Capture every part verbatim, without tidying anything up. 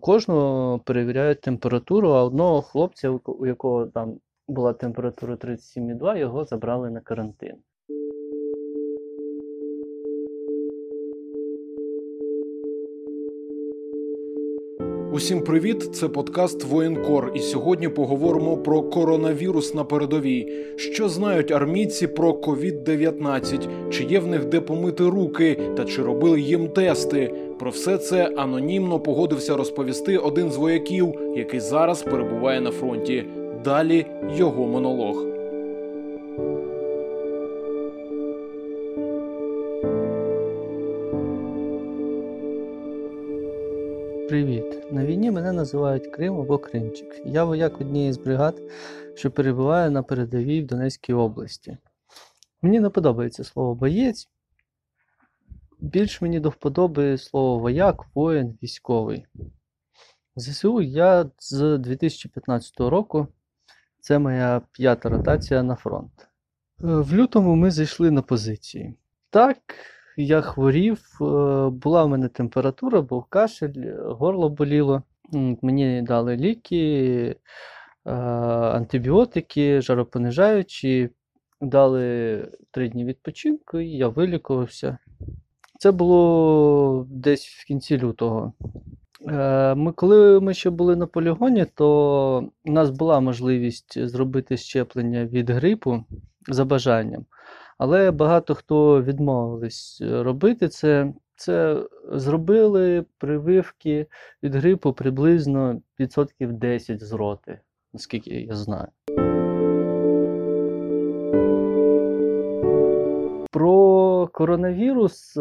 Кожного перевіряють температуру, а одного хлопця, у якого там була температура тридцять сім і два, його забрали на карантин. Усім привіт! Це подкаст «Воєнкор». І сьогодні поговоримо про коронавірус на передовій. Що знають армійці про ковід дев'ятнадцять? Чи є в них де помити руки? Та чи робили їм тести? Про все це анонімно погодився розповісти один з вояків, який зараз перебуває на фронті. Далі його монолог. Привіт! На війні мене називають Крим або Кримчик. Я вояк однієї з бригад, що перебуває на передовій в Донецькій області. Мені не подобається слово «боєць». Більш мені до вподоби слово «вояк», «воїн», «військовий». В зе ес у я з дві тисячі п'ятнадцятого року. Це моя п'ята ротація на фронт. В лютому ми зайшли на позиції. Так... Я хворів, була в мене температура, був кашель, горло боліло. Мені дали ліки, антибіотики, жаропонижаючі. Дали три дні відпочинку і я вилікувався. Це було десь в кінці лютого. Ми, коли ми ще були на полігоні, то у нас була можливість зробити щеплення від грипу за бажанням. Але багато хто відмовились робити це. Це зробили прививки від грипу приблизно відсотків десять з роти, наскільки я знаю. Про коронавірус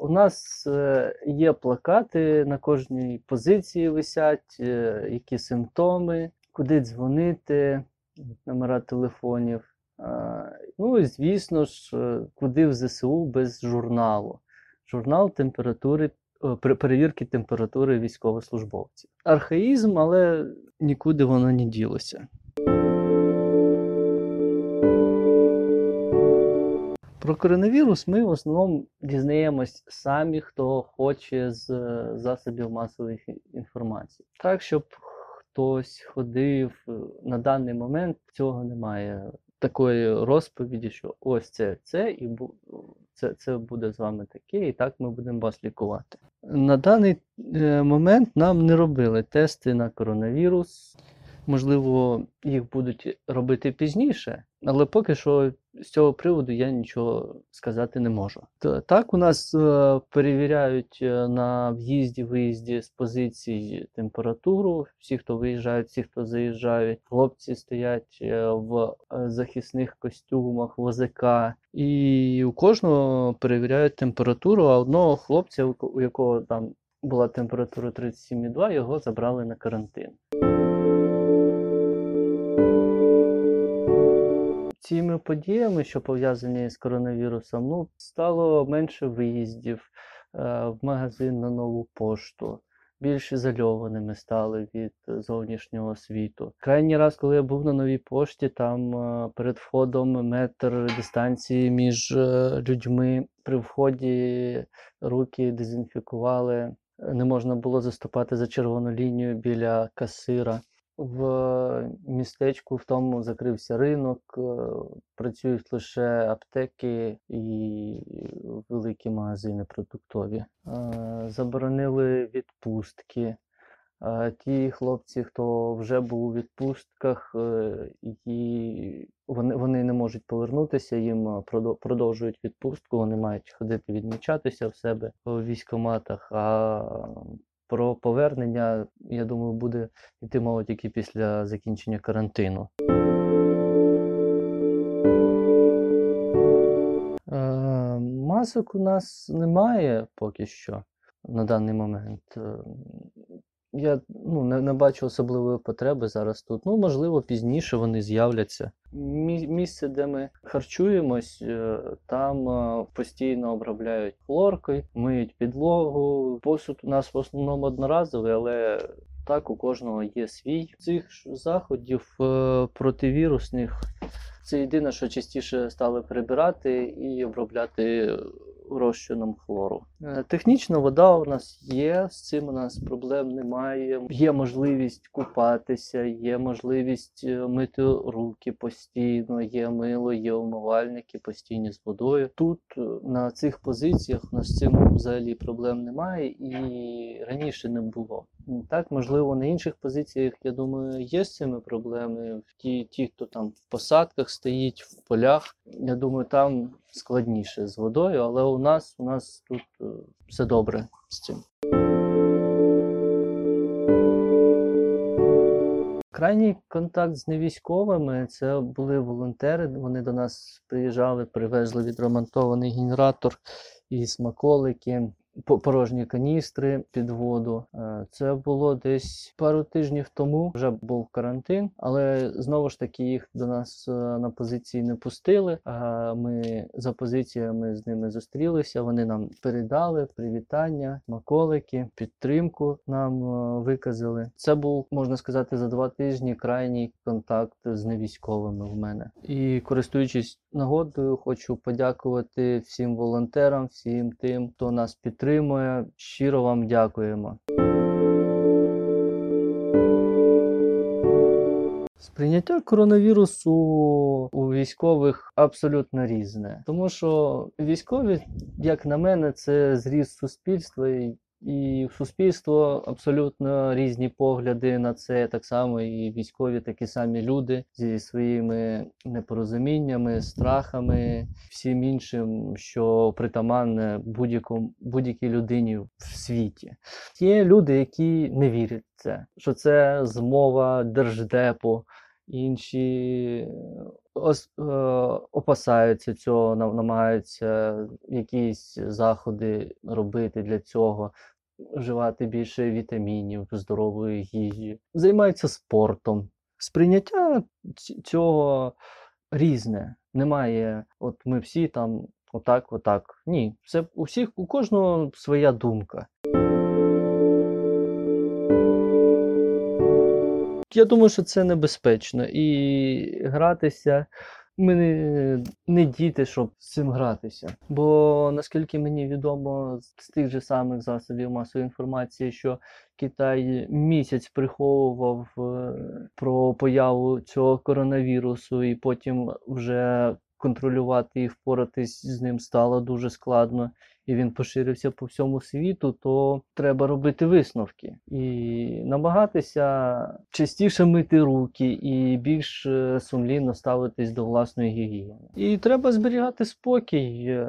у нас є плакати, на кожній позиції висять, які симптоми, куди дзвонити, номера телефонів. Ну і, звісно ж, куди в зе ес у без журналу. Журнал температури, перевірки температури військовослужбовців. Архаїзм, але нікуди воно не ділося. Про коронавірус ми в основному дізнаємось самі, хто хоче з засобів масової інформації. Так, щоб хтось ходив, на даний момент цього немає. Такої розповіді, що ось це, це, і це, це буде з вами таке, і так ми будемо вас лікувати. На даний момент нам не робили тести на коронавірус. Можливо, їх будуть робити пізніше, але поки що з цього приводу я нічого сказати не можу. Так, у нас перевіряють на в'їзді-виїзді з позицій температуру. Всі, хто виїжджають, всі, хто заїжджають. Хлопці стоять в захисних костюмах, в а зе ка. І у кожного перевіряють температуру, а одного хлопця, у якого там була температура тридцять сім і два, його забрали на карантин. Цими подіями, що пов'язані з коронавірусом, ну, стало менше виїздів е, в магазин на нову пошту. Більш ізольованими стали від зовнішнього світу. Крайній раз, коли я був на новій пошті, там е, перед входом метр дистанції між е, людьми. При вході руки дезінфікували. Не можна було заступати за червону лінію біля касира. В містечку в тому закрився ринок, працюють лише аптеки і великі магазини продуктові. Заборонили відпустки. Ті хлопці, хто вже був у відпустках, і вони, вони не можуть повернутися, їм продовжують відпустку, вони мають ходити відмічатися в себе в військкоматах, а про повернення, я думаю, буде йти мова тільки після закінчення карантину. Е, масок у нас немає поки що на даний момент. Я ну, не, не бачу особливої потреби зараз тут. Ну, можливо, пізніше вони з'являться. Місце, де ми харчуємось, там постійно обробляють хлоркою, миють підлогу. Посуд у нас в основному одноразовий, але так у кожного є свій. Цих заходів противірусних це єдине, що частіше стали прибирати і обробляти розчином хлору. Технічно вода у нас є, з цим у нас проблем немає. Є можливість купатися, є можливість мити руки постійно, є мило, є умивальники постійні з водою. Тут на цих позиціях у нас з цим взагалі проблем немає і раніше не було. Так, можливо, на інших позиціях, я думаю, є з цими проблеми. Ті, ті, хто там в посадках стоїть, в полях, я думаю, там складніше з водою, але у нас, у нас тут все добре з цим. Крайній контакт з невійськовими – це були волонтери, вони до нас приїжджали, привезли відремонтований генератор і смаколики, порожні каністри під воду. Це було десь пару тижнів тому, вже був карантин, але знову ж таки їх до нас на позиції не пустили. Ми за позиціями з ними зустрілися, вони нам передали привітання, смаколики, підтримку нам виказали. Це був, можна сказати, за два тижні крайній контакт з невійськовими в мене. І користуючись нагодою, хочу подякувати всім волонтерам, всім тим, хто нас підтримує. Щиро вам дякуємо. Сприйняття коронавірусу у військових абсолютно різне. Тому що військові, як на мене, це зріз суспільства. І І в суспільство абсолютно різні погляди на це, так само і військові такі самі люди зі своїми непорозуміннями, страхами, всім іншим, що притаманне будь-якій людині в світі. Є люди, які не вірять в це, що це змова держдепу, інші Ос, е, опасаються цього, намагаються якісь заходи робити для цього, вживати більше вітамінів, здорової їжі, займаються спортом. Сприйняття цього різне. Немає, от ми всі там отак, отак. Ні, це у всіх, у кожного своя думка. Я думаю, що це небезпечно. І гратися, ми не, не діти, щоб з цим гратися. Бо, наскільки мені відомо з тих же самих засобів масової інформації, що Китай місяць приховував про появу цього коронавірусу, і потім вже контролювати і впоратись з ним стало дуже складно, і він поширився по всьому світу, то треба робити висновки. І намагатися частіше мити руки і більш сумлінно ставитись до власної гігієни. І треба зберігати спокій.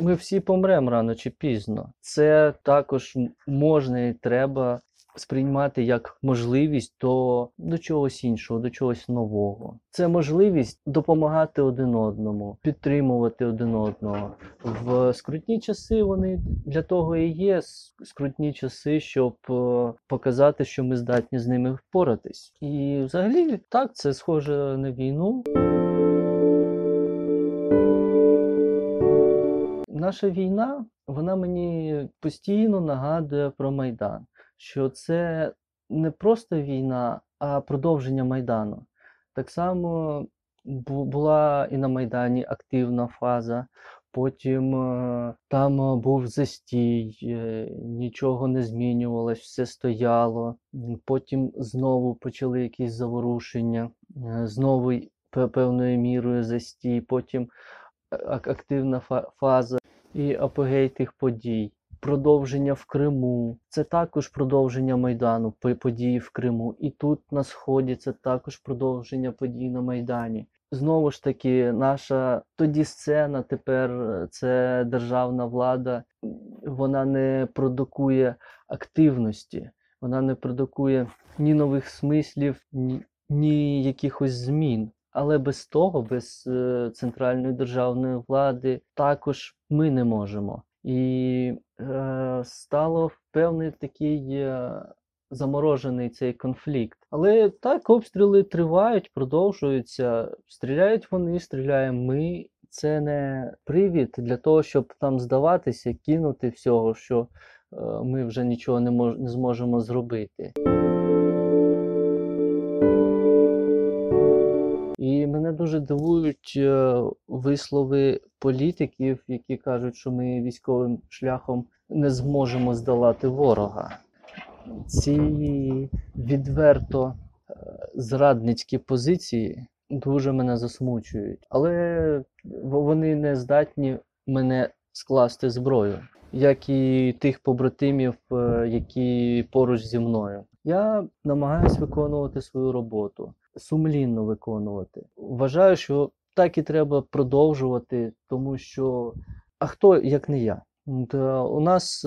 Ми всі помремо рано чи пізно. Це також можна і треба сприймати як можливість до, до чогось іншого, до чогось нового. Це можливість допомагати один одному, підтримувати один одного. В скрутні часи вони для того і є скрутні часи, щоб показати, що ми здатні з ними впоратись. І взагалі так, це схоже на війну. Наша війна, вона мені постійно нагадує про Майдан. Що це не просто війна, а продовження Майдану. Так само була і на Майдані активна фаза, потім там був застій, нічого не змінювалось, все стояло. Потім знову почали якісь заворушення, знову певною мірою застій, потім активна фаза і апогей тих подій. Продовження в Криму, це також продовження Майдану, події в Криму. І тут на Сході це також продовження подій на Майдані. Знову ж таки, наша тоді сцена, тепер це державна влада, вона не продукує активності, вона не продукує ні нових смислів, ні, ні якихось змін. Але без того, без е, центральної державної влади також ми не можемо. І е, стало певний такий е, заморожений цей конфлікт. Але так, обстріли тривають, продовжуються, стріляють вони, стріляємо ми. Це не привід для того, щоб там здаватися, кинути всього, що е, ми вже нічого не, мож, не зможемо зробити. І мене дуже дивують е, вислови політиків, які кажуть, що ми військовим шляхом не зможемо здолати ворога. Ці відверто зрадницькі позиції дуже мене засмучують, але вони не здатні мене скласти зброю, як і тих побратимів, які поруч зі мною. Я намагаюся виконувати свою роботу, сумлінно виконувати. Вважаю, що так і треба продовжувати, тому що, а хто, як не я? Та у нас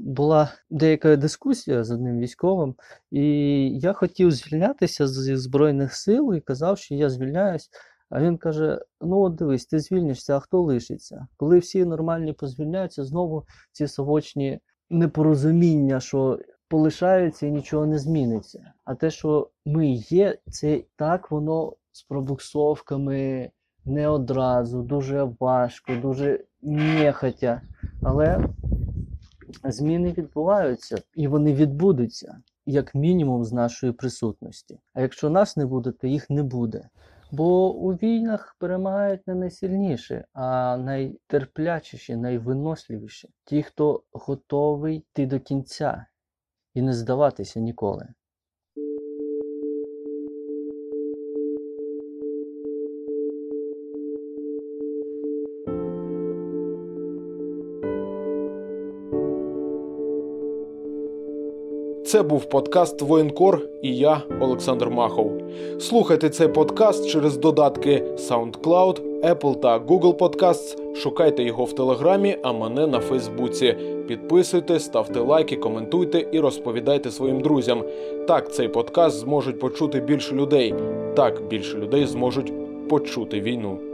була деяка дискусія з одним військовим, і я хотів звільнятися з Збройних сил і казав, що я звільняюсь. А він каже, ну от дивись, ти звільнишся, а хто лишиться? Коли всі нормальні позвільняються, знову ці совочні непорозуміння, що полишаються і нічого не зміниться. А те, що ми є, це так воно з пробуксовками, не одразу, дуже важко, дуже нехотя. Але зміни відбуваються, і вони відбудуться, як мінімум з нашої присутності. А якщо нас не буде, то їх не буде. Бо у війнах перемагають не найсильніші, а найтерплячіші, найвиносливіші. Ті, хто готовий йти до кінця і не здаватися ніколи. Це був подкаст «Воєнкор» і я, Олександр Махов. Слухайте цей подкаст через додатки SoundCloud, Apple та Google Podcasts. Шукайте його в Телеграмі, а мене на Фейсбуці. Підписуйте, ставте лайки, коментуйте і розповідайте своїм друзям. Так цей подкаст зможуть почути більше людей. Так більше людей зможуть почути війну.